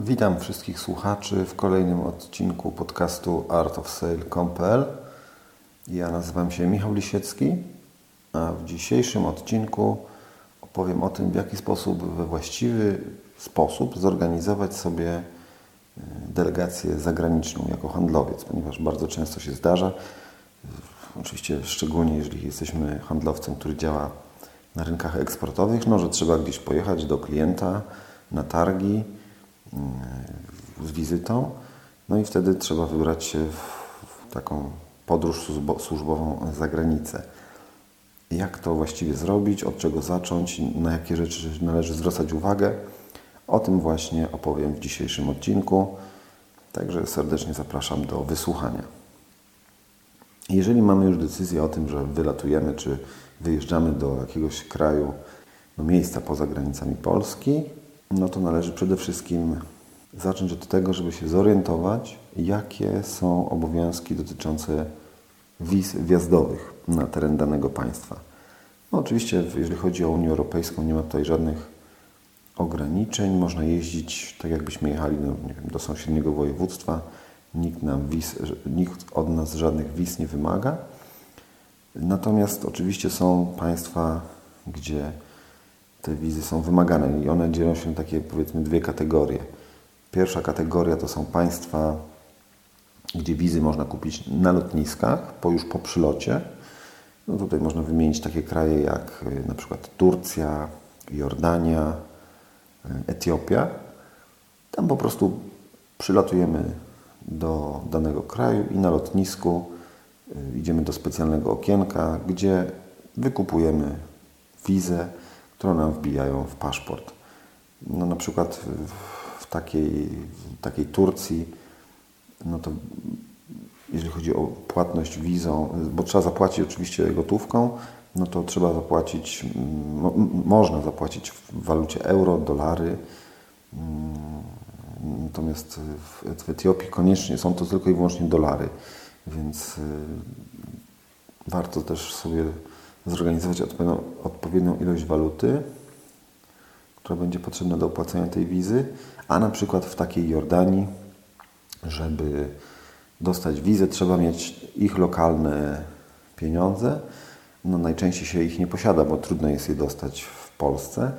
Witam wszystkich słuchaczy w kolejnym odcinku podcastu Art of Sale.pl. Ja nazywam się Michał Lisiecki, a w dzisiejszym odcinku opowiem o tym, w jaki sposób, we właściwy sposób zorganizować sobie delegację zagraniczną jako handlowiec, ponieważ bardzo często się zdarza, oczywiście szczególnie jeżeli jesteśmy handlowcem, który działa na rynkach eksportowych, że trzeba gdzieś pojechać do klienta na targi z wizytą, i wtedy trzeba wybrać się w taką podróż służbową za granicę. Jak to właściwie zrobić, od czego zacząć, na jakie rzeczy należy zwracać uwagę, o tym właśnie opowiem w dzisiejszym odcinku, także serdecznie zapraszam do wysłuchania. Jeżeli mamy już decyzję o tym, że wylatujemy czy wyjeżdżamy do jakiegoś kraju, do miejsca poza granicami Polski, to należy przede wszystkim zacząć od tego, żeby się zorientować, jakie są obowiązki dotyczące wiz wjazdowych na teren danego państwa. Oczywiście, jeżeli chodzi o Unię Europejską, nie ma tutaj żadnych ograniczeń. Można jeździć tak, jakbyśmy jechali do sąsiedniego województwa. Nikt od nas żadnych wiz nie wymaga. Natomiast oczywiście są państwa, gdzie te wizy są wymagane i one dzielą się na takie, powiedzmy, dwie kategorie. Pierwsza kategoria to są państwa, gdzie wizy można kupić na lotniskach, już po przylocie. Tutaj można wymienić takie kraje jak na przykład Turcja, Jordania, Etiopia. Tam po prostu przylatujemy do danego kraju i na lotnisku idziemy do specjalnego okienka, gdzie wykupujemy wizę, które nam wbijają w paszport. Na przykład w takiej Turcji, to jeżeli chodzi o płatność wizą, bo trzeba zapłacić oczywiście gotówką, to trzeba zapłacić, można zapłacić w walucie euro, dolary. Natomiast w Etiopii koniecznie są to tylko i wyłącznie dolary, więc warto też sobie zorganizować odpowiednią ilość waluty, która będzie potrzebna do opłacenia tej wizy, a na przykład w takiej Jordanii, żeby dostać wizę, trzeba mieć ich lokalne pieniądze. Najczęściej się ich nie posiada, bo trudno jest je dostać w Polsce,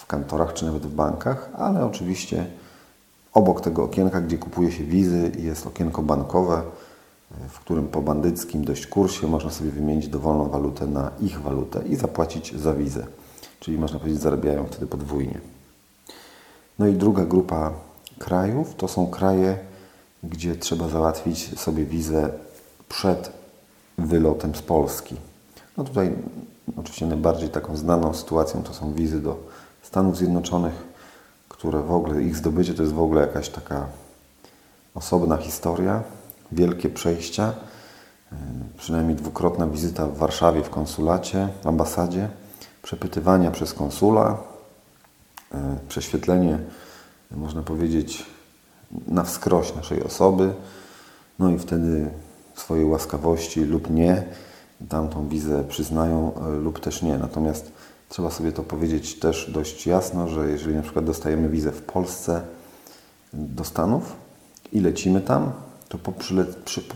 w kantorach czy nawet w bankach, ale oczywiście obok tego okienka, gdzie kupuje się wizy, jest okienko bankowe, w którym po bandyckim dość kursie można sobie wymienić dowolną walutę na ich walutę i zapłacić za wizę. Czyli można powiedzieć, zarabiają wtedy podwójnie. I druga grupa krajów to są kraje, gdzie trzeba załatwić sobie wizę przed wylotem z Polski. Tutaj oczywiście najbardziej taką znaną sytuacją to są wizy do Stanów Zjednoczonych, które w ogóle, ich zdobycie to jest w ogóle jakaś taka osobna historia. Wielkie przejścia, przynajmniej dwukrotna wizyta w Warszawie w konsulacie, w ambasadzie, przepytywania przez konsula, prześwietlenie, można powiedzieć, na wskroś naszej osoby, i wtedy w swojej łaskawości lub nie tamtą wizę przyznają lub też nie. Natomiast trzeba sobie to powiedzieć też dość jasno, że jeżeli na przykład dostajemy wizę w Polsce do Stanów i lecimy tam, to po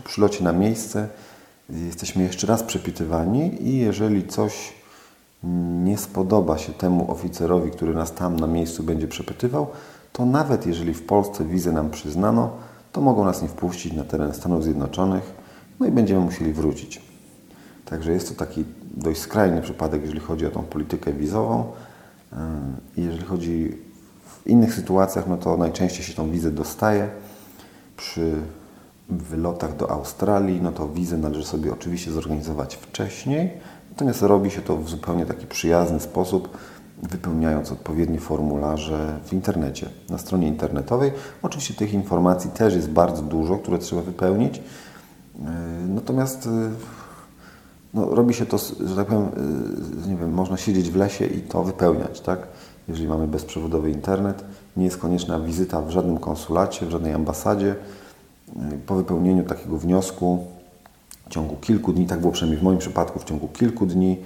przylocie na miejsce jesteśmy jeszcze raz przepytywani i jeżeli coś nie spodoba się temu oficerowi, który nas tam na miejscu będzie przepytywał, to nawet jeżeli w Polsce wizę nam przyznano, to mogą nas nie wpuścić na teren Stanów Zjednoczonych, i będziemy musieli wrócić. Także jest to taki dość skrajny przypadek, jeżeli chodzi o tą politykę wizową. Jeżeli chodzi w innych sytuacjach, to najczęściej się tą wizę dostaje przy wylotach do Australii, to wizę należy sobie oczywiście zorganizować wcześniej, natomiast robi się to w zupełnie taki przyjazny sposób, wypełniając odpowiednie formularze w internecie, na stronie internetowej. Oczywiście tych informacji też jest bardzo dużo, które trzeba wypełnić, natomiast robi się to, że tak powiem, nie wiem, można siedzieć w lesie i to wypełniać, tak? Jeżeli mamy bezprzewodowy internet, nie jest konieczna wizyta w żadnym konsulacie, w żadnej ambasadzie. Po wypełnieniu takiego wniosku w ciągu kilku dni, tak było przynajmniej w moim przypadku, w ciągu kilku dni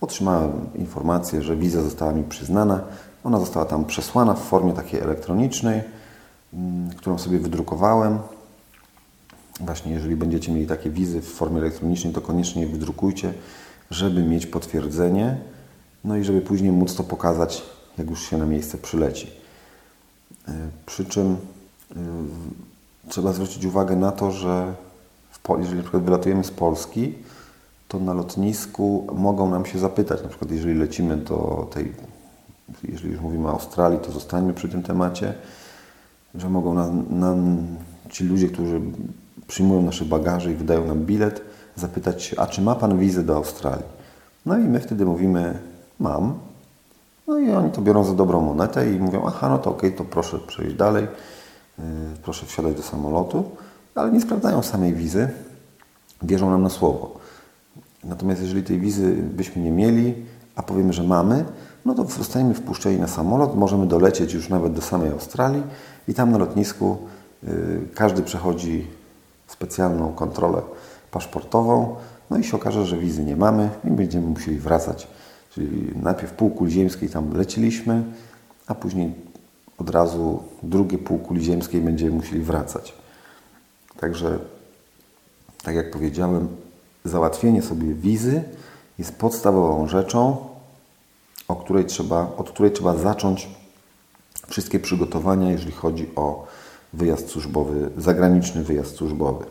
otrzymałem informację, że wiza została mi przyznana. Ona została tam przesłana w formie takiej elektronicznej którą sobie wydrukowałem. Właśnie jeżeli będziecie mieli takie wizy w formie elektronicznej, to koniecznie je wydrukujcie, żeby mieć potwierdzenie, no i żeby później móc to pokazać, jak już się na miejsce przyleci. Przy czym trzeba zwrócić uwagę na to, że jeżeli na przykład wylatujemy z Polski, to na lotnisku mogą nam się zapytać, na przykład jeżeli lecimy do tej, jeżeli już mówimy o Australii, to zostańmy przy tym temacie, że mogą nam ci ludzie, którzy przyjmują nasze bagaże i wydają nam bilet, zapytać się, a czy ma Pan wizę do Australii? No i my wtedy mówimy, mam. No i oni to biorą za dobrą monetę i mówią, aha, no to okej, to proszę przejść dalej, proszę wsiadać do samolotu, ale nie sprawdzają samej wizy, wierzą nam na słowo. Natomiast jeżeli tej wizy byśmy nie mieli, a powiemy, że mamy, no to zostaniemy wpuszczeni na samolot, możemy dolecieć już nawet do samej Australii i tam na lotnisku każdy przechodzi specjalną kontrolę paszportową, no i się okaże, że wizy nie mamy i będziemy musieli wracać. Czyli najpierw półkuli ziemskiej tam leciliśmy, a później od razu drugie półkuli ziemskiej będziemy musieli wracać. Także, tak jak powiedziałem, załatwienie sobie wizy jest podstawową rzeczą, od której trzeba zacząć wszystkie przygotowania, jeżeli chodzi o wyjazd służbowy, zagraniczny wyjazd służbowy.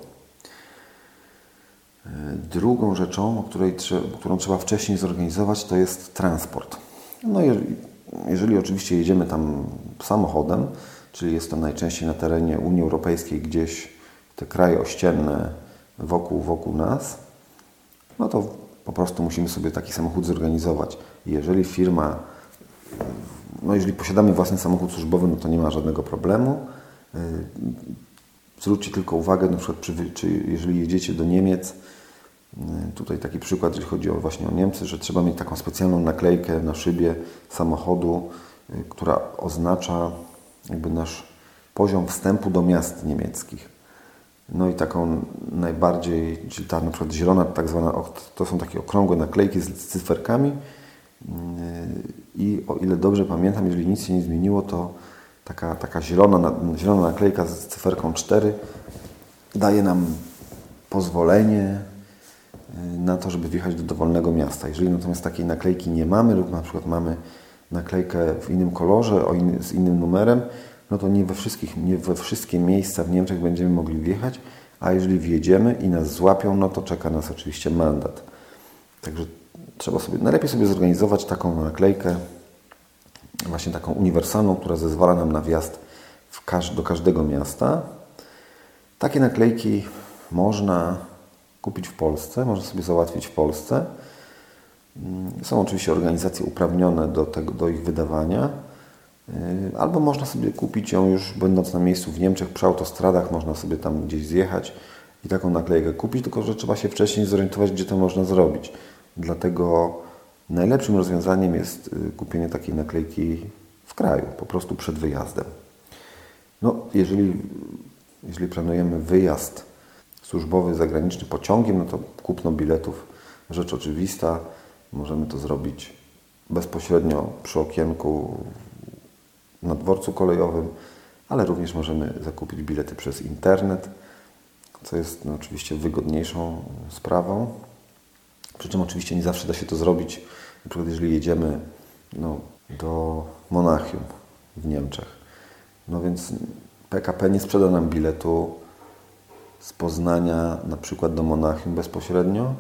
Drugą rzeczą, którą trzeba wcześniej zorganizować, to jest transport. No jeżeli oczywiście jedziemy tam samochodem, czyli jest to najczęściej na terenie Unii Europejskiej, gdzieś te kraje ościenne wokół nas, no to po prostu musimy sobie taki samochód zorganizować. Jeżeli firma, no jeżeli posiadamy własny samochód służbowy, no to nie ma żadnego problemu. Zwróćcie tylko uwagę, na przykład jeżeli jedziecie do Niemiec, tutaj taki przykład, jeżeli chodzi właśnie o Niemcy, że trzeba mieć taką specjalną naklejkę na szybie samochodu, która oznacza jakby nasz poziom wstępu do miast niemieckich. No i taką najbardziej, czyli ta na przykład zielona, tak zwana, to są takie okrągłe naklejki z cyferkami i o ile dobrze pamiętam, jeżeli nic się nie zmieniło, to taka zielona naklejka z cyferką 4 daje nam pozwolenie na to, żeby wjechać do dowolnego miasta. Jeżeli natomiast takiej naklejki nie mamy lub na przykład mamy naklejkę w innym kolorze, z innym numerem, no to nie we wszystkie miejsca w Niemczech będziemy mogli wjechać, a jeżeli wjedziemy i nas złapią, no to czeka nas oczywiście mandat. Także najlepiej sobie zorganizować taką naklejkę, właśnie taką uniwersalną, która zezwala nam na wjazd do każdego miasta. Takie naklejki można kupić w Polsce, można sobie załatwić w Polsce. Są oczywiście organizacje uprawnione do ich wydawania. Albo można sobie kupić ją już będąc na miejscu w Niemczech, przy autostradach można sobie tam gdzieś zjechać i taką naklejkę kupić, tylko że trzeba się wcześniej zorientować, gdzie to można zrobić. Dlatego najlepszym rozwiązaniem jest kupienie takiej naklejki w kraju, po prostu przed wyjazdem. No, jeżeli planujemy wyjazd służbowy, zagraniczny pociągiem, no to kupno biletów, rzecz oczywista. Możemy to zrobić bezpośrednio przy okienku na dworcu kolejowym, ale również możemy zakupić bilety przez internet, co jest no, oczywiście wygodniejszą sprawą. Przy czym oczywiście nie zawsze da się to zrobić, na przykład jeżeli jedziemy do Monachium w Niemczech. No więc PKP nie sprzeda nam biletu z Poznania na przykład do Monachium bezpośrednio,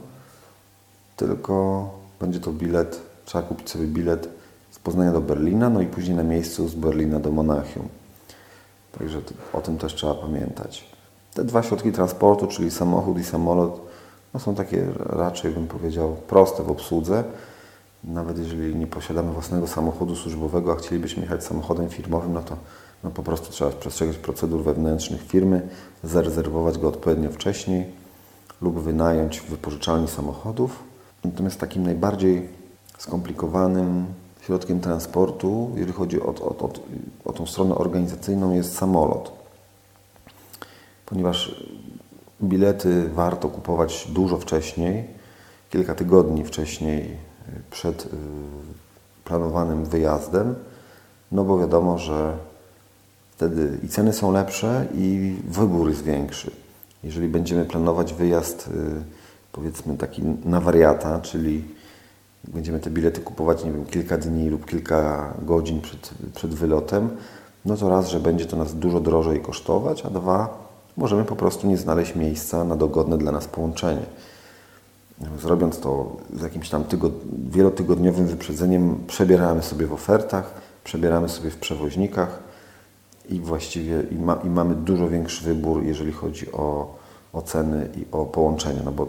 tylko będzie to bilet, trzeba kupić sobie bilet z Poznania do Berlina, no i później na miejscu z Berlina do Monachium. Także o tym też trzeba pamiętać. Te dwa środki transportu, czyli samochód i samolot, no są takie raczej, bym powiedział, proste w obsłudze. Nawet jeżeli nie posiadamy własnego samochodu służbowego, a chcielibyśmy jechać samochodem firmowym, no to po prostu trzeba przestrzegać procedur wewnętrznych firmy, zarezerwować go odpowiednio wcześniej lub wynająć w wypożyczalni samochodów. Natomiast takim najbardziej skomplikowanym środkiem transportu, jeżeli chodzi o tą stronę organizacyjną, jest samolot. Ponieważ bilety warto kupować dużo wcześniej, kilka tygodni wcześniej przed planowanym wyjazdem, no bo wiadomo, że Wtedy i ceny są lepsze i wybór jest większy. Jeżeli będziemy planować wyjazd, powiedzmy taki na wariata, czyli będziemy te bilety kupować, nie wiem, kilka dni lub kilka godzin przed wylotem, no to raz, że będzie to nas dużo drożej kosztować, a dwa, możemy po prostu nie znaleźć miejsca na dogodne dla nas połączenie. Zrobiąc to z jakimś tam wielotygodniowym wyprzedzeniem, przebieramy sobie w ofertach, przebieramy sobie w przewoźnikach i właściwie mamy dużo większy wybór, jeżeli chodzi o ceny i o połączenia. No bo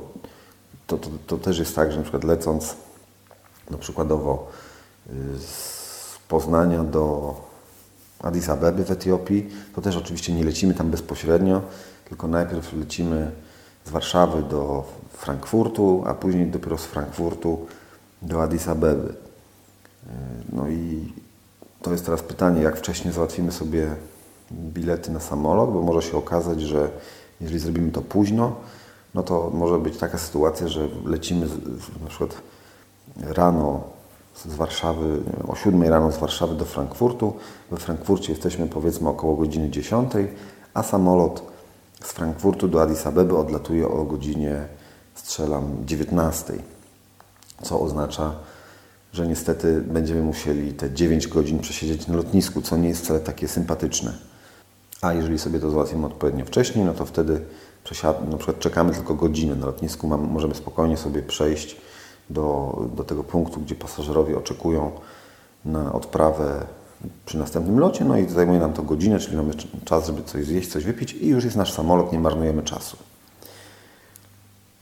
to też jest tak, że na przykład lecąc no przykładowo z Poznania do Addis Abeby w Etiopii, to też oczywiście nie lecimy tam bezpośrednio, tylko najpierw lecimy z Warszawy do Frankfurtu, a później dopiero z Frankfurtu do Addis Abeby. No i to jest teraz pytanie, jak wcześniej załatwimy sobie bilety na samolot, bo może się okazać, że jeżeli zrobimy to późno, no to może być taka sytuacja, że lecimy na przykład rano z Warszawy, o 7 rano z Warszawy do Frankfurtu. We Frankfurcie jesteśmy powiedzmy około godziny 10, a samolot z Frankfurtu do Addis Abeby odlatuje o godzinie, strzelam, 19, co oznacza, że niestety będziemy musieli te 9 godzin przesiedzieć na lotnisku, co nie jest wcale takie sympatyczne. A jeżeli sobie to załatwimy odpowiednio wcześniej, no to wtedy na przykład czekamy tylko godzinę na lotnisku, możemy spokojnie sobie przejść do tego punktu, gdzie pasażerowie oczekują na odprawę przy następnym locie, no i zajmuje nam to godzinę, czyli mamy czas, żeby coś zjeść, coś wypić i już jest nasz samolot, nie marnujemy czasu.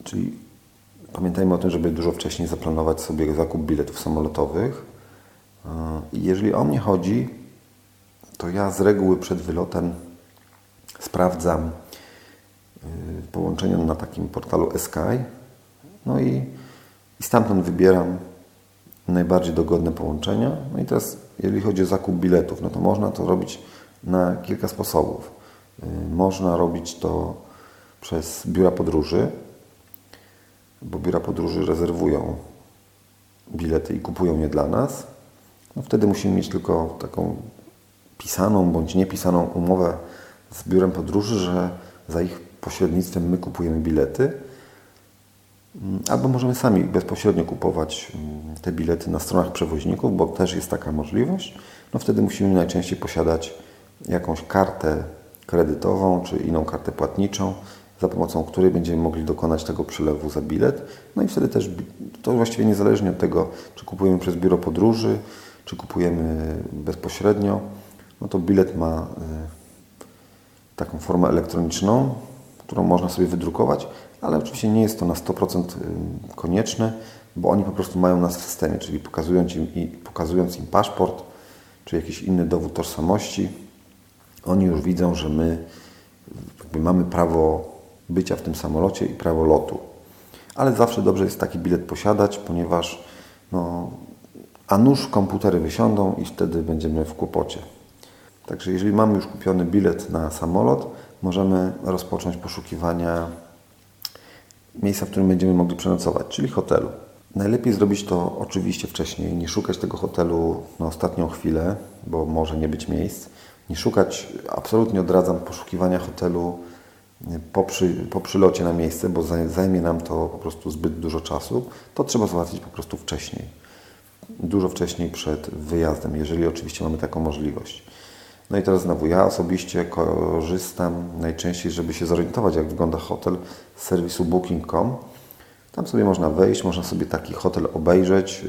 Czyli pamiętajmy o tym, żeby dużo wcześniej zaplanować sobie zakup biletów samolotowych. I jeżeli o mnie chodzi, to ja z reguły przed wylotem sprawdzam połączenia na takim portalu eSky, no i stamtąd wybieram najbardziej dogodne połączenia. No i teraz, jeżeli chodzi o zakup biletów, no to można to robić na kilka sposobów. Można robić to przez biura podróży, bo biura podróży rezerwują bilety i kupują je dla nas. No wtedy musimy mieć tylko taką pisaną bądź niepisaną umowę z biurem podróży, że za ich pośrednictwem my kupujemy bilety. Albo możemy sami bezpośrednio kupować te bilety na stronach przewoźników, bo też jest taka możliwość. No wtedy musimy najczęściej posiadać jakąś kartę kredytową czy inną kartę płatniczą, za pomocą której będziemy mogli dokonać tego przelewu za bilet. No i wtedy też to właściwie niezależnie od tego, czy kupujemy przez biuro podróży, czy kupujemy bezpośrednio, no to bilet ma taką formę elektroniczną, którą można sobie wydrukować, ale oczywiście nie jest to na 100% konieczne, bo oni po prostu mają nas w systemie, czyli pokazując im paszport czy jakiś inny dowód tożsamości, oni już widzą, że my jakby mamy prawo bycia w tym samolocie i prawo lotu. Ale zawsze dobrze jest taki bilet posiadać, ponieważ no, a nuż komputery wysiądą i wtedy będziemy w kłopocie. Także jeżeli mamy już kupiony bilet na samolot, możemy rozpocząć poszukiwania miejsca, w którym będziemy mogli przenocować, czyli hotelu. Najlepiej zrobić to oczywiście wcześniej, nie szukać tego hotelu na ostatnią chwilę, bo może nie być miejsc. Nie szukać, absolutnie odradzam poszukiwania hotelu po przylocie na miejsce, bo zajmie nam to po prostu zbyt dużo czasu. To trzeba załatwić po prostu wcześniej. Dużo wcześniej przed wyjazdem, jeżeli oczywiście mamy taką możliwość. No i teraz znowu, ja osobiście korzystam najczęściej, żeby się zorientować, jak wygląda hotel, z serwisu booking.com. Tam sobie można wejść, można sobie taki hotel obejrzeć,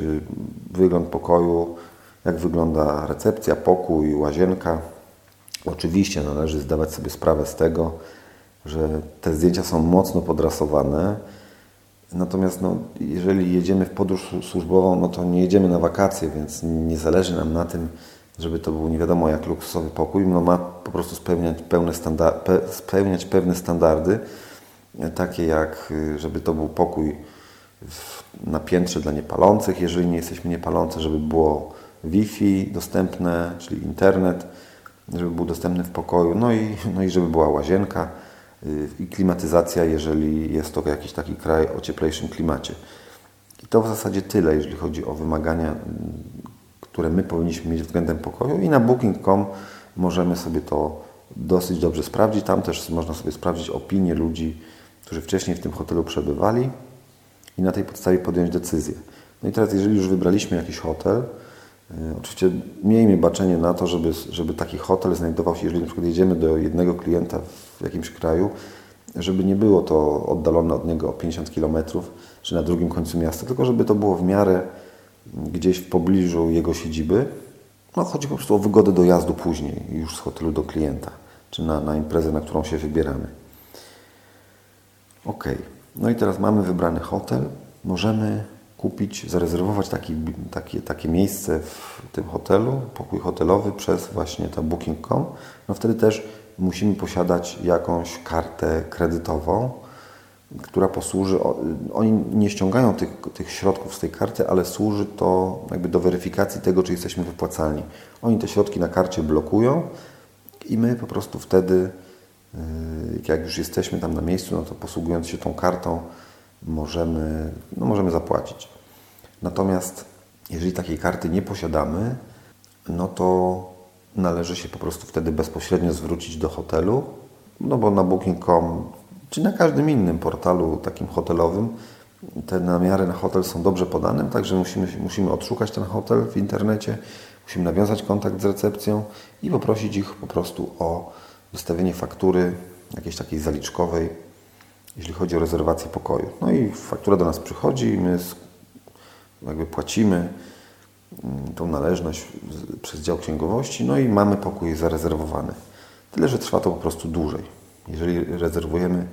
wygląd pokoju, jak wygląda recepcja, pokój, łazienka. Oczywiście należy zdawać sobie sprawę z tego, że te zdjęcia są mocno podrasowane. Natomiast no, jeżeli jedziemy w podróż służbową, no to nie jedziemy na wakacje, więc nie zależy nam na tym, żeby to był nie wiadomo jak luksusowy pokój. No, ma po prostu spełniać pewne standardy, takie jak żeby to był pokój na piętrze dla niepalących, jeżeli nie jesteśmy niepalący, żeby było Wi-Fi dostępne, czyli internet, żeby był dostępny w pokoju, no i żeby była łazienka i klimatyzacja, jeżeli jest to jakiś taki kraj o cieplejszym klimacie. I to w zasadzie tyle, jeżeli chodzi o wymagania, które my powinniśmy mieć względem pokoju. I na booking.com możemy sobie to dosyć dobrze sprawdzić. Tam też można sobie sprawdzić opinie ludzi, którzy wcześniej w tym hotelu przebywali i na tej podstawie podjąć decyzję. No i teraz, jeżeli już wybraliśmy jakiś hotel, oczywiście miejmy baczenie na to, żeby taki hotel znajdował się, jeżeli na przykład jedziemy do jednego klienta w jakimś kraju, żeby nie było to oddalone od niego o 50 km, czy na drugim końcu miasta, tylko żeby to było w miarę gdzieś w pobliżu jego siedziby. No, chodzi po prostu o wygodę dojazdu później, już z hotelu do klienta, czy na imprezę, na którą się wybieramy. Ok, no i teraz mamy wybrany hotel, możemy kupić, zarezerwować takie miejsce w tym hotelu, pokój hotelowy przez właśnie to booking.com. No wtedy też musimy posiadać jakąś kartę kredytową, która posłuży, oni nie ściągają tych środków z tej karty, ale służy to jakby do weryfikacji tego, czy jesteśmy wypłacalni. Oni te środki na karcie blokują i my po prostu wtedy, jak już jesteśmy tam na miejscu, no to posługując się tą kartą, możemy zapłacić. Natomiast jeżeli takiej karty nie posiadamy, no to należy się po prostu wtedy bezpośrednio zwrócić do hotelu, no bo na booking.com czy na każdym innym portalu takim hotelowym te namiary na hotel są dobrze podane, także musimy odszukać ten hotel w internecie, musimy nawiązać kontakt z recepcją i poprosić ich po prostu o wystawienie faktury jakiejś takiej zaliczkowej, jeśli chodzi o rezerwację pokoju. No i faktura do nas przychodzi i my jakby płacimy tą należność przez dział księgowości, no i mamy pokój zarezerwowany. Tyle, że trwa to po prostu dłużej. Jeżeli rezerwujemy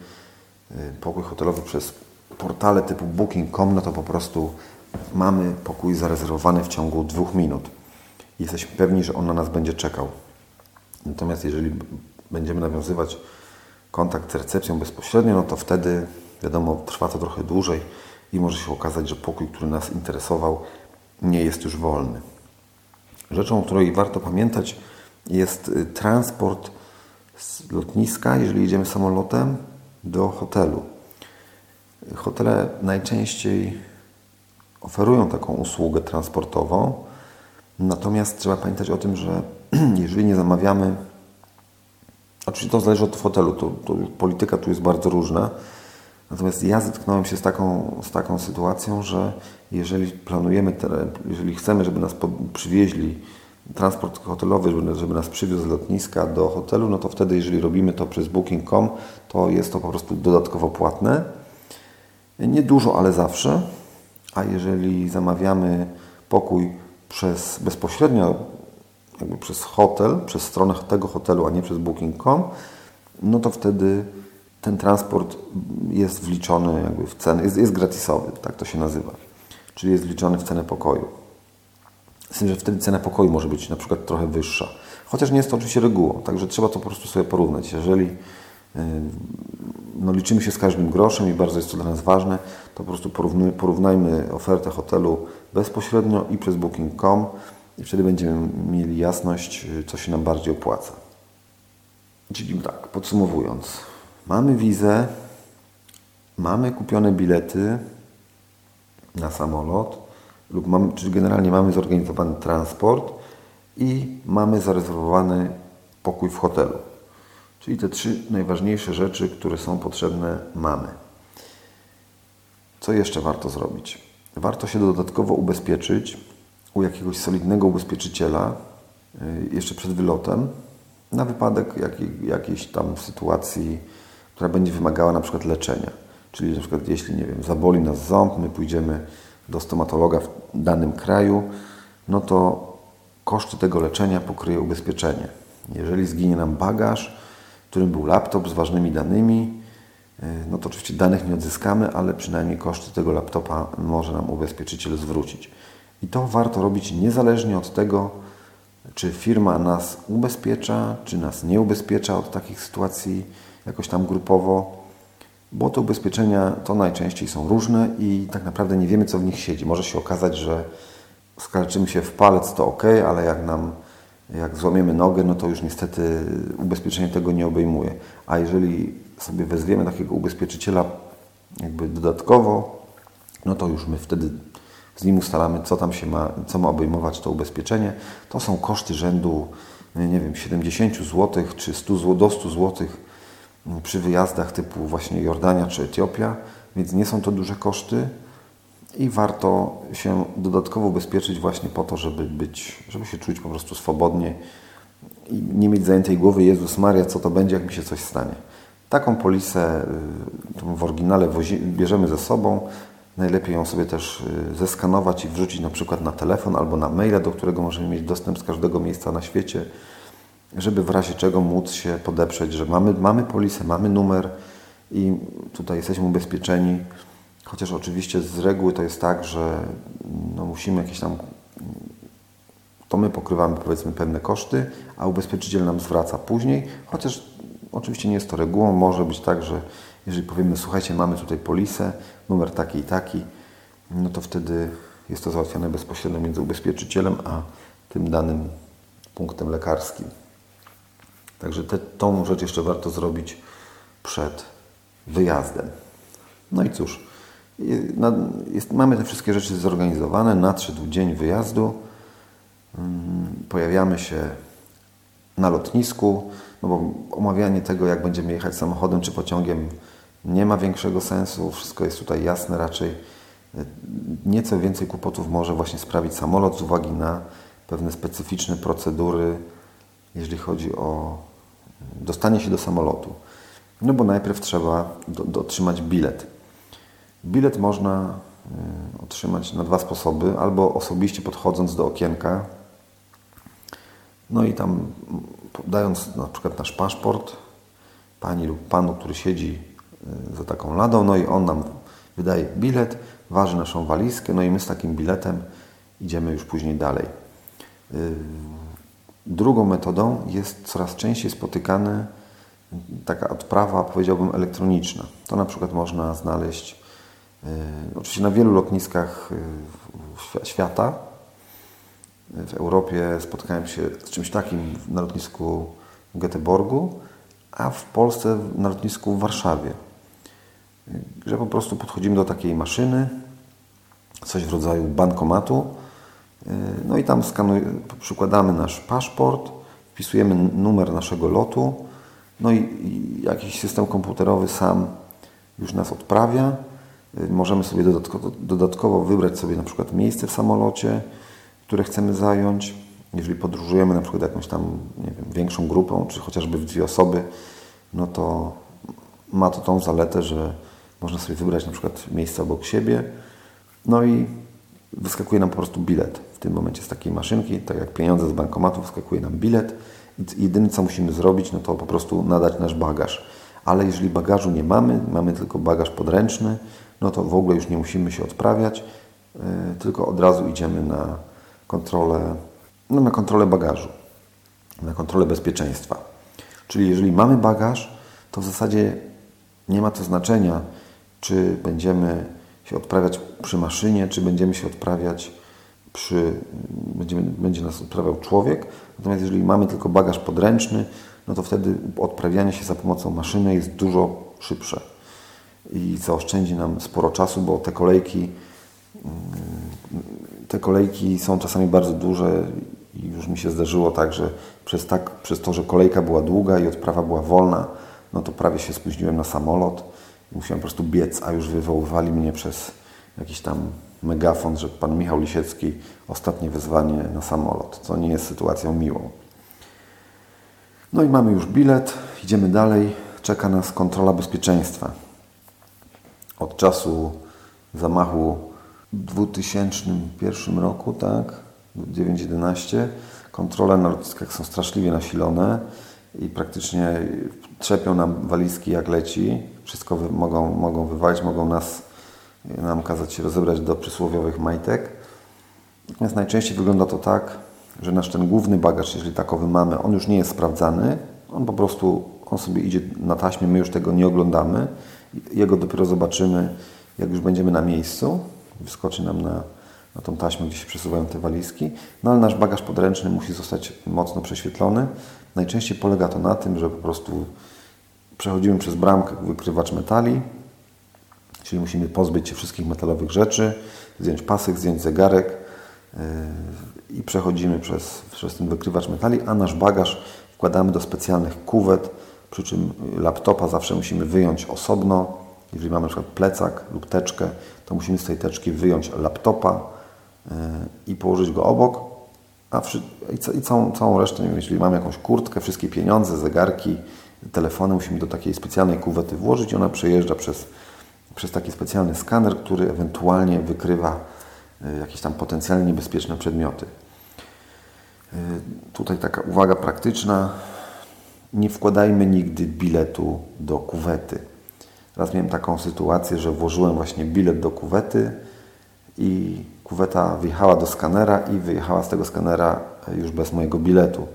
pokój hotelowy przez portale typu booking.com, no to po prostu mamy pokój zarezerwowany w ciągu 2 minut. Jesteśmy pewni, że on na nas będzie czekał. Natomiast jeżeli będziemy nawiązywać kontakt z recepcją bezpośrednio, no to wtedy, wiadomo, trwa to trochę dłużej i może się okazać, że pokój, który nas interesował, nie jest już wolny. Rzeczą, o której warto pamiętać, jest transport z lotniska, jeżeli jedziemy samolotem, do hotelu. Hotele najczęściej oferują taką usługę transportową, natomiast trzeba pamiętać o tym, że jeżeli nie zamawiamy, oczywiście to zależy od hotelu, to polityka tu jest bardzo różna, natomiast ja zetknąłem się z taką sytuacją, że jeżeli planujemy, jeżeli chcemy, żeby nas przywieźli, transport hotelowy, żeby nas przywiózł z lotniska do hotelu, no to wtedy, jeżeli robimy to przez booking.com, to jest to po prostu dodatkowo płatne. Niedużo, ale zawsze. A jeżeli zamawiamy pokój bezpośrednio jakby przez hotel, przez stronę tego hotelu, a nie przez booking.com, no to wtedy ten transport jest wliczony jakby w cenę, jest gratisowy, tak to się nazywa. Czyli jest wliczony w cenę pokoju. Z tym, że wtedy cena pokoju może być na przykład trochę wyższa. Chociaż nie jest to oczywiście regułą, także trzeba to po prostu sobie porównać. Jeżeli liczymy się z każdym groszem i bardzo jest to dla nas ważne, to po prostu porównajmy ofertę hotelu bezpośrednio i przez booking.com i wtedy będziemy mieli jasność, co się nam bardziej opłaca. Czyli tak, podsumowując, mamy wizę, mamy kupione bilety na samolot, czyli generalnie mamy zorganizowany transport i mamy zarezerwowany pokój w hotelu. Czyli te 3 najważniejsze rzeczy, które są potrzebne, mamy. Co jeszcze warto zrobić? Warto się dodatkowo ubezpieczyć u jakiegoś solidnego ubezpieczyciela jeszcze przed wylotem na wypadek jakiejś tam sytuacji, która będzie wymagała na przykład leczenia. Czyli na przykład jeśli, nie wiem, zaboli nas ząb, my pójdziemy do stomatologa w danym kraju, no to koszty tego leczenia pokryje ubezpieczenie. Jeżeli zginie nam bagaż, w którym był laptop z ważnymi danymi, no to oczywiście danych nie odzyskamy, ale przynajmniej koszty tego laptopa może nam ubezpieczyciel zwrócić. I to warto robić niezależnie od tego, czy firma nas ubezpiecza, czy nas nie ubezpiecza od takich sytuacji jakoś tam grupowo, bo te ubezpieczenia to najczęściej są różne i tak naprawdę nie wiemy, co w nich siedzi. Może się okazać, że skalczymy się w palec, to ok, ale jak złamiemy nogę, no to już niestety ubezpieczenie tego nie obejmuje. A jeżeli sobie wezwiemy takiego ubezpieczyciela jakby dodatkowo, no to już my wtedy z nim ustalamy, co ma obejmować to ubezpieczenie. To są koszty rzędu nie wiem, 70 zł czy 100 zł przy wyjazdach typu właśnie Jordania czy Etiopia, więc nie są to duże koszty i warto się dodatkowo ubezpieczyć właśnie po to, żeby się czuć po prostu swobodnie i nie mieć zajętej głowy, Jezus Maria, co to będzie, jak mi się coś stanie. Taką polisę w oryginale bierzemy ze sobą. Najlepiej ją sobie też zeskanować i wrzucić na przykład na telefon albo na maila, do którego możemy mieć dostęp z każdego miejsca na świecie, żeby w razie czego móc się podeprzeć, że mamy polisę, mamy numer i tutaj jesteśmy ubezpieczeni. Chociaż oczywiście z reguły to jest tak, że no musimy jakieś tam... To my pokrywamy, powiedzmy, pewne koszty, a ubezpieczyciel nam zwraca później, chociaż oczywiście nie jest to regułą. Może być tak, że jeżeli powiemy, słuchajcie, mamy tutaj polisę, numer taki i taki, no to wtedy jest to załatwiane bezpośrednio między ubezpieczycielem a tym danym punktem lekarskim. Także tą rzecz jeszcze warto zrobić przed wyjazdem. No i cóż, mamy te wszystkie rzeczy zorganizowane, nadszedł dzień wyjazdu, pojawiamy się na lotnisku, no bo omawianie tego, jak będziemy jechać samochodem czy pociągiem, nie ma większego sensu. Wszystko jest tutaj jasne. Raczej nieco więcej kłopotów może właśnie sprawić samolot z uwagi na pewne specyficzne procedury, jeżeli chodzi o dostanie się do samolotu. No bo najpierw trzeba otrzymać bilet. Bilet można otrzymać na dwa sposoby. Albo osobiście podchodząc do okienka, no i tam dając na przykład nasz paszport pani lub panu, który siedzi za taką ladą, no i on nam wydaje bilet, waży naszą walizkę, no i my z takim biletem idziemy już później dalej. Drugą metodą jest coraz częściej spotykana taka odprawa, powiedziałbym, elektroniczna. To na przykład można znaleźć oczywiście na wielu lotniskach świata. W Europie spotkałem się z czymś takim na lotnisku w Göteborgu, a w Polsce na lotnisku w Warszawie. Że po prostu podchodzimy do takiej maszyny, coś w rodzaju bankomatu, no i tam przykładamy nasz paszport, wpisujemy numer naszego lotu, no i jakiś system komputerowy sam już nas odprawia. Możemy sobie dodatkowo wybrać sobie na przykład miejsce w samolocie, które chcemy zająć. Jeżeli podróżujemy na przykład jakąś tam, nie wiem, większą grupą, czy chociażby w dwie osoby, no to ma to tą zaletę, że można sobie wybrać na przykład miejsce obok siebie, no i wyskakuje nam po prostu bilet. W tym momencie z takiej maszynki, tak jak pieniądze z bankomatu, wyskakuje nam bilet i jedyne co musimy zrobić, no to po prostu nadać nasz bagaż. Ale jeżeli bagażu nie mamy, mamy tylko bagaż podręczny, no to w ogóle już nie musimy się odprawiać, tylko od razu idziemy na kontrolę, no na kontrolę bagażu, na kontrolę bezpieczeństwa. Czyli jeżeli mamy bagaż, to w zasadzie nie ma to znaczenia, czy będziemy się odprawiać przy maszynie, czy będziemy się odprawiać będzie nas odprawiał człowiek. Natomiast jeżeli mamy tylko bagaż podręczny, no to wtedy odprawianie się za pomocą maszyny jest dużo szybsze i zaoszczędzi nam sporo czasu, bo te kolejki są czasami bardzo duże i już mi się zdarzyło tak, że przez to, że kolejka była długa i odprawa była wolna, no to prawie się spóźniłem na samolot i musiałem po prostu biec, a już wywoływali mnie przez jakiś tam megafon, że pan Michał Lisiecki, ostatnie wezwanie na samolot, co nie jest sytuacją miłą. No i mamy już bilet, idziemy dalej, czeka nas kontrola bezpieczeństwa. Od czasu zamachu w 2001 roku, tak, 9/11, kontrole na lotniskach są straszliwie nasilone i praktycznie trzepią nam walizki jak leci. Wszystko mogą wywalić, mogą nam kazać się rozebrać do przysłowiowych majtek. Natomiast najczęściej wygląda to tak, że nasz ten główny bagaż, jeżeli takowy mamy, on już nie jest sprawdzany, on po prostu, on sobie idzie na taśmie, my już tego nie oglądamy, jego dopiero zobaczymy, jak już będziemy na miejscu, wyskoczy nam na tą taśmę, gdzie się przesuwają te walizki, no ale nasz bagaż podręczny musi zostać mocno prześwietlony. Najczęściej polega to na tym, że po prostu przechodzimy przez bramkę wykrywacz metali, czyli musimy pozbyć się wszystkich metalowych rzeczy, zdjąć pasek, zdjąć zegarek, i przechodzimy przez ten wykrywacz metali, a nasz bagaż wkładamy do specjalnych kuwet, przy czym laptopa zawsze musimy wyjąć osobno. Jeżeli mamy na przykład plecak lub teczkę, to musimy z tej teczki wyjąć laptopa i położyć go obok, całą resztę, jeżeli mamy jakąś kurtkę, wszystkie pieniądze, zegarki, telefony, musimy do takiej specjalnej kuwety włożyć i ona przejeżdża przez taki specjalny skaner, który ewentualnie wykrywa jakieś tam potencjalnie niebezpieczne przedmioty. Tutaj taka uwaga praktyczna. Nie wkładajmy nigdy biletu do kuwety. Raz miałem taką sytuację, że włożyłem właśnie bilet do kuwety i kuweta wjechała do skanera i wyjechała z tego skanera już bez mojego biletu.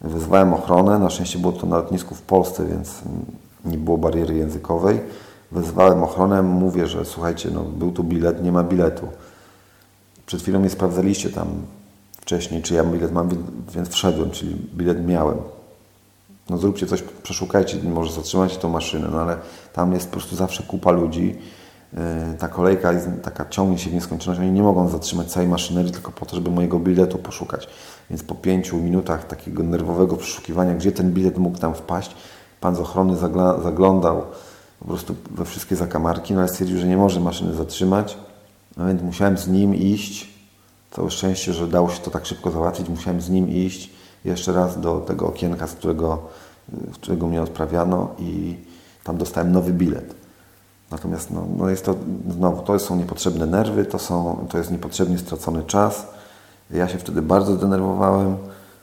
Wezwałem ochronę, na szczęście było to na lotnisku w Polsce, więc nie było bariery językowej. Wezwałem ochronę, mówię, że słuchajcie, no był tu bilet, nie ma biletu. Przed chwilą mnie sprawdzaliście tam wcześniej, czy ja bilet mam, więc wszedłem, czyli bilet miałem. No zróbcie coś, przeszukajcie, może zatrzymajcie tą maszynę, no ale tam jest po prostu zawsze kupa ludzi. Ta kolejka jest, taka ciągnie się w nieskończoność, oni nie mogą zatrzymać całej maszynerii tylko po to, żeby mojego biletu poszukać. Więc po 5 minutach takiego nerwowego przeszukiwania, gdzie ten bilet mógł tam wpaść, pan z ochrony zaglądał po prostu we wszystkie zakamarki, no ale stwierdził, że nie może maszyny zatrzymać, no więc musiałem z nim iść. Całe szczęście, że dało się to tak szybko załatwić, musiałem z nim iść jeszcze raz do tego okienka, z którego mnie odprawiano i tam dostałem nowy bilet. Natomiast no jest to, znowu, to są niepotrzebne nerwy, to jest niepotrzebnie stracony czas. Ja się wtedy bardzo zdenerwowałem,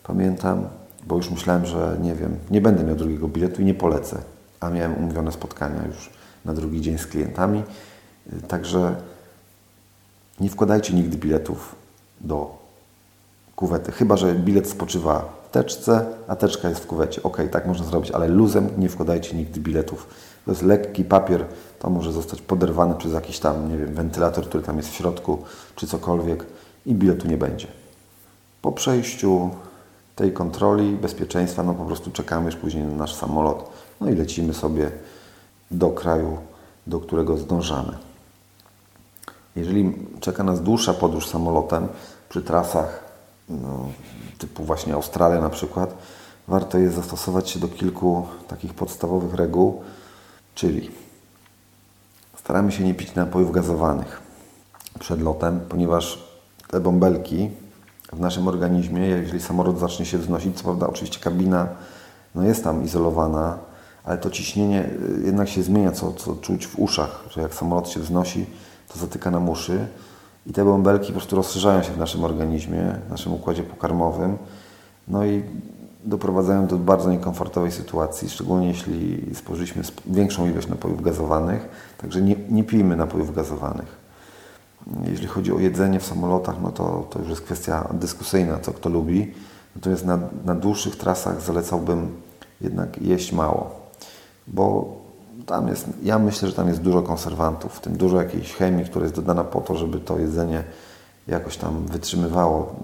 pamiętam, bo już myślałem, że nie będę miał drugiego biletu i nie polecę. A miałem umówione spotkania już na drugi dzień z klientami. Także nie wkładajcie nigdy biletów do kuwety. Chyba że bilet spoczywa w teczce, a teczka jest w kuwecie. Ok, tak można zrobić, ale luzem nie wkładajcie nigdy biletów. To jest lekki papier, to może zostać poderwany przez jakiś tam, wentylator, który tam jest w środku, czy cokolwiek i biletu nie będzie. Po przejściu tej kontroli bezpieczeństwa, po prostu czekamy już później na nasz samolot, i lecimy sobie do kraju, do którego zdążamy. Jeżeli czeka nas dłuższa podróż samolotem przy trasach typu właśnie Australia na przykład, warto jest zastosować się do kilku takich podstawowych reguł, czyli staramy się nie pić napojów gazowanych przed lotem, ponieważ te bąbelki w naszym organizmie, jeżeli samolot zacznie się wznosić, co prawda oczywiście kabina jest tam izolowana, ale to ciśnienie jednak się zmienia, co czuć w uszach, że jak samolot się wznosi, to zatyka nam uszy i te bąbelki po prostu rozszerzają się w naszym organizmie, w naszym układzie pokarmowym, i doprowadzają do bardzo niekomfortowej sytuacji, szczególnie jeśli spożyliśmy większą ilość napojów gazowanych, także nie pijmy napojów gazowanych. Jeśli chodzi o jedzenie w samolotach, to już jest kwestia dyskusyjna, co kto lubi, natomiast na dłuższych trasach zalecałbym jednak jeść mało, bo tam jest, ja myślę, że tam jest dużo konserwantów, w tym dużo jakiejś chemii, która jest dodana po to, żeby to jedzenie jakoś tam wytrzymywało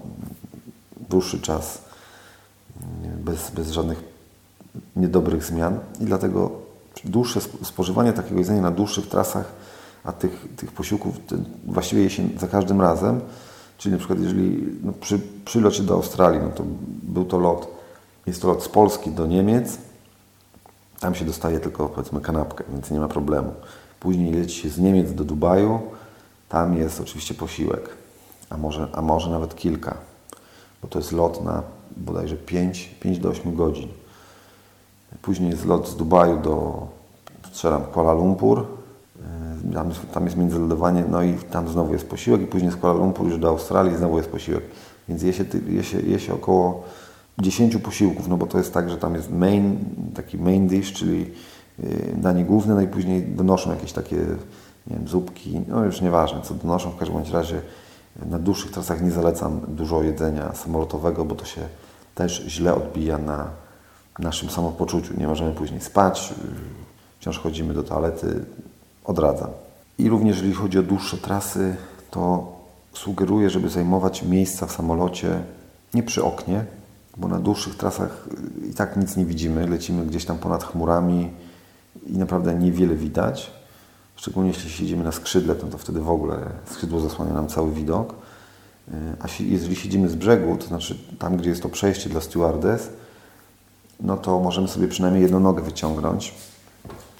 dłuższy czas bez żadnych niedobrych zmian i dlatego dłuższe spożywanie takiego jedzenia na dłuższych trasach, a tych posiłków właściwie je się za każdym razem, czyli na przykład jeżeli przy locie do Australii, to był to lot, jest to lot z Polski do Niemiec, tam się dostaje tylko powiedzmy kanapkę, więc nie ma problemu. Później leci się z Niemiec do Dubaju, tam jest oczywiście posiłek, a może nawet kilka, bo to jest lot na bodajże 5 do 8 godzin. Później jest lot z Dubaju do Kuala Lumpur, tam jest międzylodowanie, i tam znowu jest posiłek i później z Kuala Lumpur już do Australii znowu jest posiłek. Więc je się około 10 posiłków, bo to jest tak, że tam jest taki main dish, czyli danie główne, i później donoszą jakieś takie, zupki, już nieważne co donoszą, w każdym razie na dłuższych trasach nie zalecam dużo jedzenia samolotowego, bo to się też źle odbija na naszym samopoczuciu. Nie możemy później spać, wciąż chodzimy do toalety, odradzam. I również jeżeli chodzi o dłuższe trasy, to sugeruję, żeby zajmować miejsca w samolocie nie przy oknie, bo na dłuższych trasach i tak nic nie widzimy, lecimy gdzieś tam ponad chmurami i naprawdę niewiele widać. Szczególnie jeśli siedzimy na skrzydle, to wtedy w ogóle skrzydło zasłania nam cały widok. A jeżeli siedzimy z brzegu, to znaczy tam, gdzie jest to przejście dla stewardess, no to możemy sobie przynajmniej jedną nogę wyciągnąć,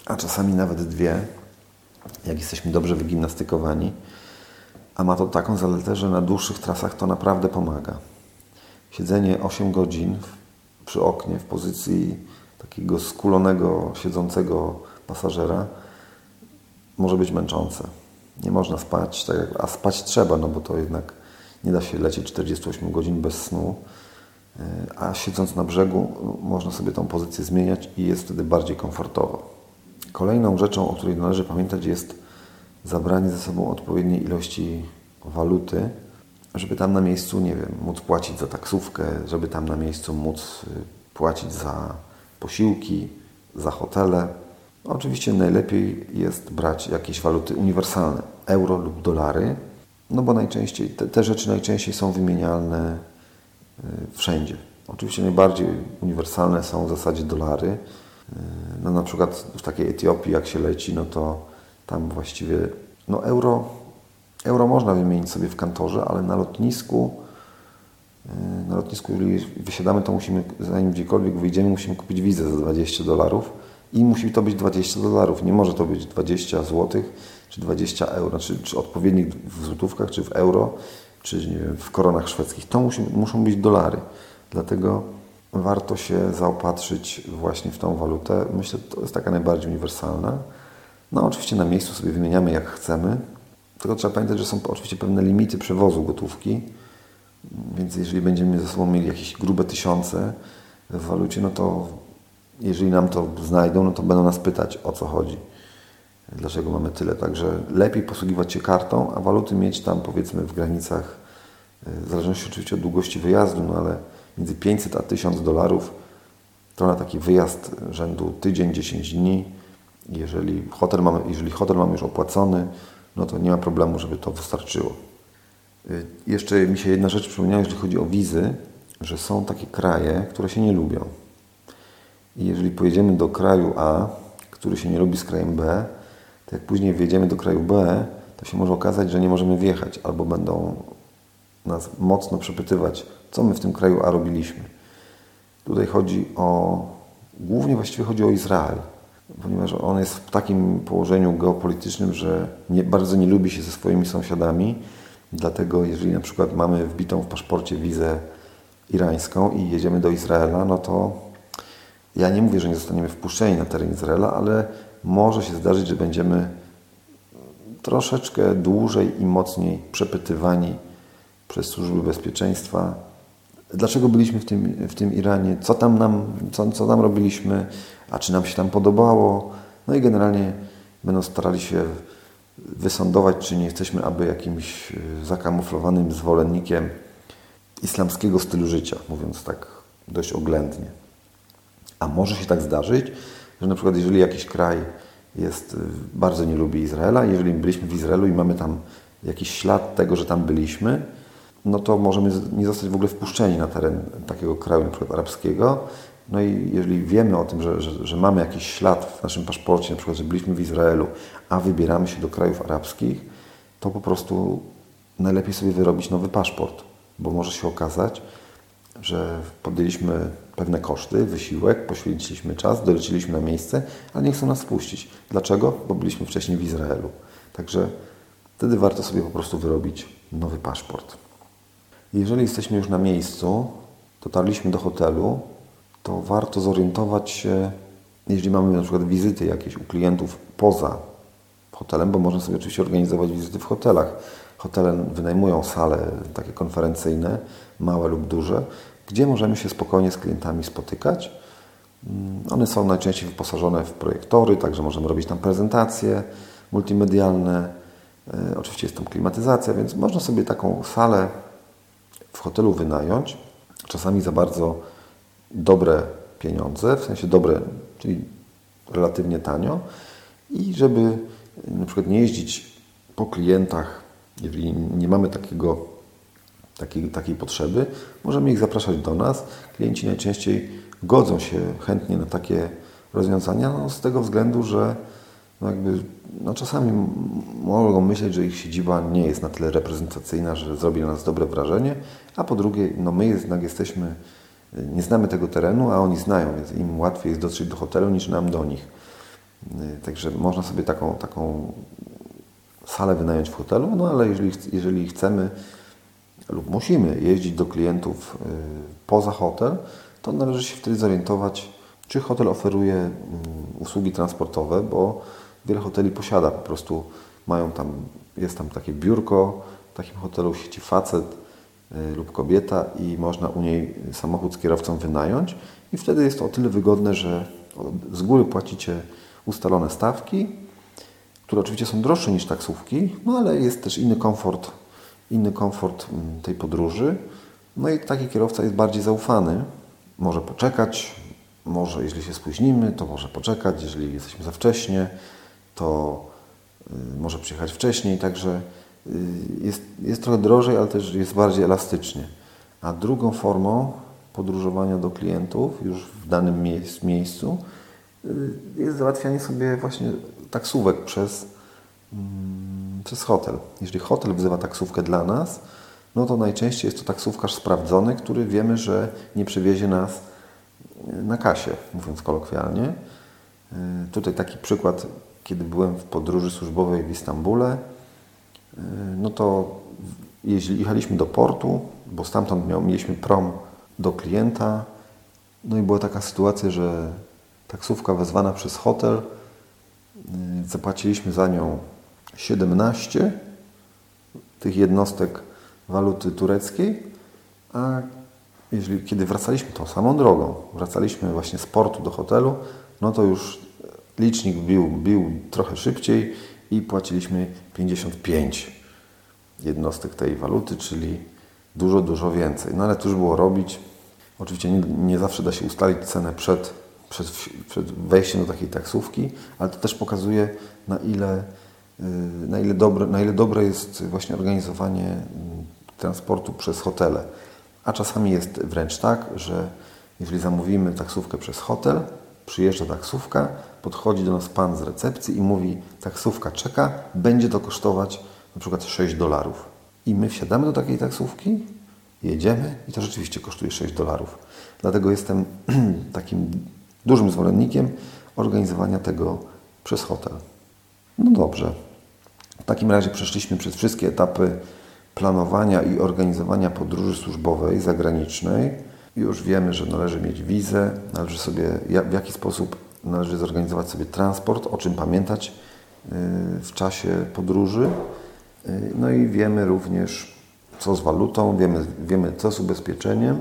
a czasami nawet dwie, jak jesteśmy dobrze wygimnastykowani. A ma to taką zaletę, że na dłuższych trasach to naprawdę pomaga. Siedzenie 8 godzin przy oknie w pozycji takiego skulonego, siedzącego pasażera może być męczące. Nie można spać, a spać trzeba, no bo to jednak nie da się lecieć 48 godzin bez snu. A siedząc na brzegu można sobie tą pozycję zmieniać i jest wtedy bardziej komfortowo. Kolejną rzeczą, o której należy pamiętać, jest zabranie ze sobą odpowiedniej ilości waluty, żeby tam na miejscu, nie wiem, móc płacić za taksówkę, żeby tam na miejscu móc płacić za posiłki, za hotele. Oczywiście najlepiej jest brać jakieś waluty uniwersalne, euro lub dolary, no bo najczęściej te rzeczy najczęściej są wymienialne wszędzie. Oczywiście najbardziej uniwersalne są w zasadzie dolary. No na przykład w takiej Etiopii, jak się leci, no to tam właściwie no euro można wymienić sobie w kantorze, ale na lotnisku, jeżeli wysiadamy, to musimy, zanim gdziekolwiek wyjdziemy, musimy kupić wizę za $20 i musi to być $20. Nie może to być 20 zł, czy 20 euro, czy odpowiednik w złotówkach, czy w euro, czy nie wiem, w koronach szwedzkich. To muszą być dolary. Dlatego warto się zaopatrzyć właśnie w tą walutę. Myślę, że to jest taka najbardziej uniwersalna. No oczywiście na miejscu sobie wymieniamy jak chcemy, tylko trzeba pamiętać, że są oczywiście pewne limity przewozu gotówki, więc jeżeli będziemy ze sobą mieli jakieś grube tysiące w walucie, no to jeżeli nam to znajdą, no to będą nas pytać, o co chodzi, dlaczego mamy tyle. Także lepiej posługiwać się kartą, a waluty mieć tam powiedzmy w granicach, w zależności oczywiście od długości wyjazdu, no ale między $500 a $1000 to na taki wyjazd rzędu tydzień, 10 dni. Jeżeli hotel mamy już opłacony, no to nie ma problemu, żeby to wystarczyło. Jeszcze mi się jedna rzecz przypomniała, jeżeli chodzi o wizy, że są takie kraje, które się nie lubią. I jeżeli pojedziemy do kraju A, który się nie lubi z krajem B, to jak później wjedziemy do kraju B, to się może okazać, że nie możemy wjechać, albo będą nas mocno przepytywać, co my w tym kraju A robiliśmy. Tutaj głównie chodzi o Izrael, ponieważ on jest w takim położeniu geopolitycznym, że bardzo nie lubi się ze swoimi sąsiadami. Dlatego jeżeli na przykład mamy wbitą w paszporcie wizę irańską i jedziemy do Izraela, no to ja nie mówię, że nie zostaniemy wpuszczeni na teren Izraela, ale może się zdarzyć, że będziemy troszeczkę dłużej i mocniej przepytywani przez służby bezpieczeństwa. Dlaczego byliśmy w tym Iranie? Co tam robiliśmy? A czy nam się tam podobało? No i generalnie będą starali się wysądować, czy nie jesteśmy aby jakimś zakamuflowanym zwolennikiem islamskiego stylu życia, mówiąc tak dość oględnie. A może się tak zdarzyć, że na przykład jeżeli jakiś kraj bardzo nie lubi Izraela, jeżeli byliśmy w Izraelu i mamy tam jakiś ślad tego, że tam byliśmy, no to możemy nie zostać w ogóle wpuszczeni na teren takiego kraju, na przykład arabskiego. No i jeżeli wiemy o tym, że mamy jakiś ślad w naszym paszporcie, na przykład, że byliśmy w Izraelu, a wybieramy się do krajów arabskich, to po prostu najlepiej sobie wyrobić nowy paszport, bo może się okazać, że podjęliśmy pewne koszty, wysiłek, poświęciliśmy czas, doleciliśmy na miejsce, ale nie chcą nas wpuścić. Dlaczego? Bo byliśmy wcześniej w Izraelu. Także wtedy warto sobie po prostu wyrobić nowy paszport. Jeżeli jesteśmy już na miejscu, dotarliśmy do hotelu, to warto zorientować się, jeżeli mamy na przykład wizyty jakieś u klientów poza hotelem, bo można sobie oczywiście organizować wizyty w hotelach. Hotele wynajmują sale takie konferencyjne, małe lub duże, gdzie możemy się spokojnie z klientami spotykać. One są najczęściej wyposażone w projektory, także możemy robić tam prezentacje multimedialne. Oczywiście jest tam klimatyzacja, więc można sobie taką salę w hotelu wynająć. Czasami za bardzo dobre pieniądze, w sensie dobre, czyli relatywnie tanio, i żeby na przykład nie jeździć po klientach, jeżeli nie mamy takiej potrzeby, możemy ich zapraszać do nas. Klienci najczęściej godzą się chętnie na takie rozwiązania z tego względu, że no jakby, no czasami mogą myśleć, że ich siedziba nie jest na tyle reprezentacyjna, że zrobi na nas dobre wrażenie, a po drugie, no my jednak jesteśmy, nie znamy tego terenu, a oni znają, więc im łatwiej jest dotrzeć do hotelu niż nam do nich. Także można sobie taką salę wynająć w hotelu, no ale jeżeli chcemy lub musimy jeździć do klientów poza hotel, to należy się wtedy zorientować, czy hotel oferuje usługi transportowe, bo wiele hoteli posiada, po prostu mają tam, jest tam takie biurko, w takim hotelu siedzi facet lub kobieta i można u niej samochód z kierowcą wynająć i wtedy jest to o tyle wygodne, że z góry płacicie ustalone stawki, które oczywiście są droższe niż taksówki, no ale jest też inny komfort tej podróży. No i taki kierowca jest bardziej zaufany, może poczekać, może jeśli się spóźnimy, to może poczekać, jeżeli jesteśmy za wcześnie, to może przyjechać wcześniej, także jest trochę drożej, ale też jest bardziej elastycznie. A drugą formą podróżowania do klientów już w danym miejscu jest załatwianie sobie właśnie taksówek przez hotel. Jeżeli hotel wzywa taksówkę dla nas, no to najczęściej jest to taksówkarz sprawdzony, który wiemy, że nie przywiezie nas na kasie, mówiąc kolokwialnie. Tutaj taki przykład, kiedy byłem w podróży służbowej w Istambule, no to jechaliśmy do portu, bo stamtąd mieliśmy prom do klienta, no i była taka sytuacja, że taksówka wezwana przez hotel, zapłaciliśmy za nią 17 tych jednostek waluty tureckiej, a kiedy wracaliśmy tą samą drogą, wracaliśmy właśnie z portu do hotelu, no to już licznik bił trochę szybciej i płaciliśmy 55 jednostek tej waluty, czyli dużo, dużo więcej. No ale cóż było robić? Oczywiście nie zawsze da się ustalić cenę przed wejściem do takiej taksówki, ale to też pokazuje, na ile dobre jest właśnie organizowanie transportu przez hotele. A czasami jest wręcz tak, że jeżeli zamówimy taksówkę przez hotel, przyjeżdża taksówka, podchodzi do nas pan z recepcji i mówi: taksówka czeka, będzie to kosztować na przykład $6. I my wsiadamy do takiej taksówki, jedziemy i to rzeczywiście kosztuje $6. Dlatego jestem takim dużym zwolennikiem organizowania tego przez hotel. No dobrze. W takim razie przeszliśmy przez wszystkie etapy planowania i organizowania podróży służbowej, zagranicznej. Już wiemy, że należy mieć wizę, należy sobie, w jaki sposób należy zorganizować sobie transport, o czym pamiętać w czasie podróży. No i wiemy również, co z walutą, wiemy co z ubezpieczeniem,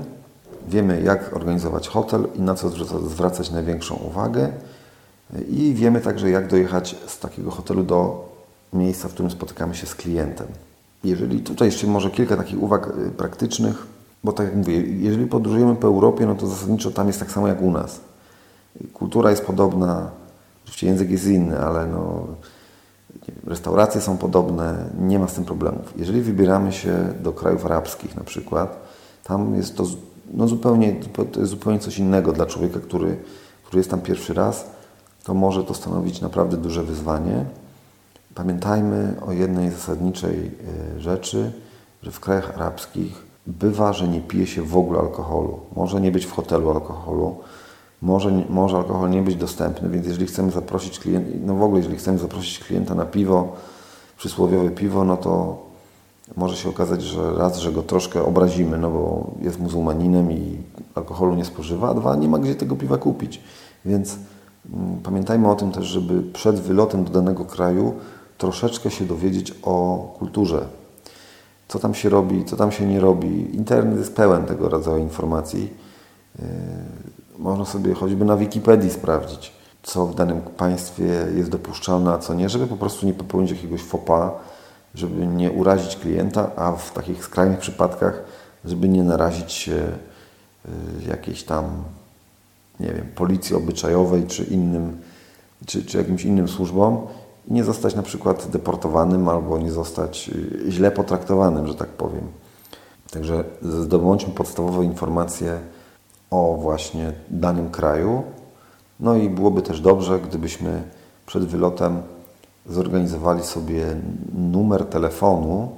wiemy, jak organizować hotel i na co zwracać największą uwagę. I wiemy także, jak dojechać z takiego hotelu do miejsca, w którym spotykamy się z klientem. Jeżeli tutaj jeszcze może kilka takich uwag praktycznych, bo tak jak mówię, jeżeli podróżujemy po Europie, no to zasadniczo tam jest tak samo jak u nas. Kultura jest podobna, oczywiście język jest inny, ale no, restauracje są podobne, nie ma z tym problemów. Jeżeli wybieramy się do krajów arabskich na przykład, tam jest to, no, zupełnie coś innego dla człowieka, który jest tam pierwszy raz, to może to stanowić naprawdę duże wyzwanie. Pamiętajmy o jednej zasadniczej rzeczy, że w krajach arabskich bywa, że nie pije się w ogóle alkoholu. Może nie być w hotelu alkoholu, może alkohol nie być dostępny, więc jeżeli chcemy zaprosić klienta, no w ogóle jeżeli chcemy zaprosić klienta na piwo, przysłowiowe piwo, no to może się okazać, że raz, że go troszkę obrazimy, no bo jest muzułmaninem i alkoholu nie spożywa, a dwa, nie ma gdzie tego piwa kupić. Więc pamiętajmy o tym też, żeby przed wylotem do danego kraju troszeczkę się dowiedzieć o kulturze. Co tam się robi, co tam się nie robi. Internet jest pełen tego rodzaju informacji. Można sobie choćby na Wikipedii sprawdzić, co w danym państwie jest dopuszczalne, a co nie, żeby po prostu nie popełnić jakiegoś faux pas, żeby nie urazić klienta, a w takich skrajnych przypadkach, żeby nie narazić się jakiejś tam, nie wiem, policji obyczajowej czy jakimś innym służbom i nie zostać na przykład deportowanym albo nie zostać źle potraktowanym, że tak powiem. Także zdobądźmy podstawowe informacje o właśnie danym kraju. No i byłoby też dobrze, gdybyśmy przed wylotem zorganizowali sobie numer telefonu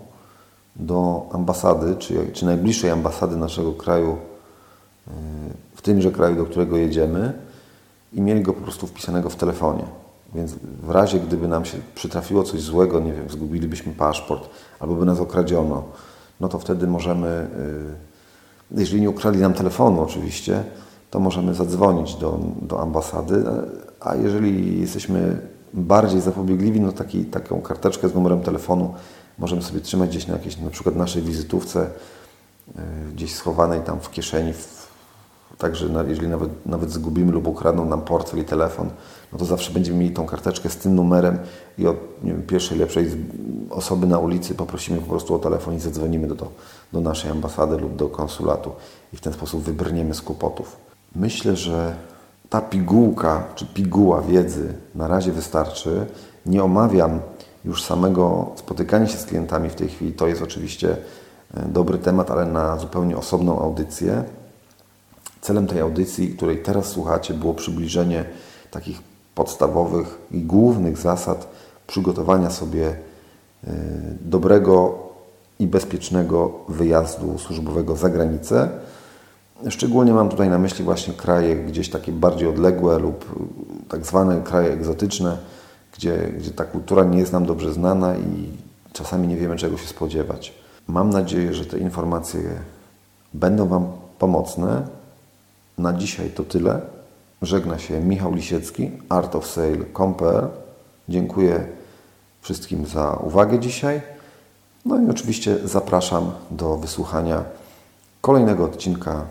do ambasady, czy najbliższej ambasady naszego kraju, w tymże kraju, do którego jedziemy, i mieli go po prostu wpisanego w telefonie. Więc w razie, gdyby nam się przytrafiło coś złego, nie wiem, zgubilibyśmy paszport albo by nas okradziono, no to wtedy możemy, jeżeli nie ukradli nam telefonu oczywiście, to możemy zadzwonić do ambasady, a jeżeli jesteśmy bardziej zapobiegliwi, no taką karteczkę z numerem telefonu możemy sobie trzymać gdzieś na jakiejś, na przykład naszej wizytówce, gdzieś schowanej tam w kieszeni, także jeżeli nawet zgubimy lub ukradną nam portfel i telefon, no to zawsze będziemy mieli tą karteczkę z tym numerem i od, nie wiem, pierwszej lepszej osoby na ulicy poprosimy po prostu o telefon i zadzwonimy do naszej ambasady lub do konsulatu i w ten sposób wybrniemy z kłopotów. Myślę, że ta pigułka czy piguła wiedzy na razie wystarczy. Nie omawiam już samego spotykania się z klientami w tej chwili. To jest oczywiście dobry temat, ale na zupełnie osobną audycję. Celem tej audycji, której teraz słuchacie, było przybliżenie takich podstawowych i głównych zasad przygotowania sobie dobrego i bezpiecznego wyjazdu służbowego za granicę. Szczególnie mam tutaj na myśli właśnie kraje gdzieś takie bardziej odległe lub tak zwane kraje egzotyczne, gdzie ta kultura nie jest nam dobrze znana i czasami nie wiemy, czego się spodziewać. Mam nadzieję, że te informacje będą Wam pomocne. Na dzisiaj to tyle. Żegna się Michał Lisiecki, Art of Sale.pl. Dziękuję wszystkim za uwagę dzisiaj. No i oczywiście zapraszam do wysłuchania kolejnego odcinka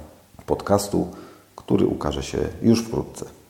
podcastu, który ukaże się już wkrótce.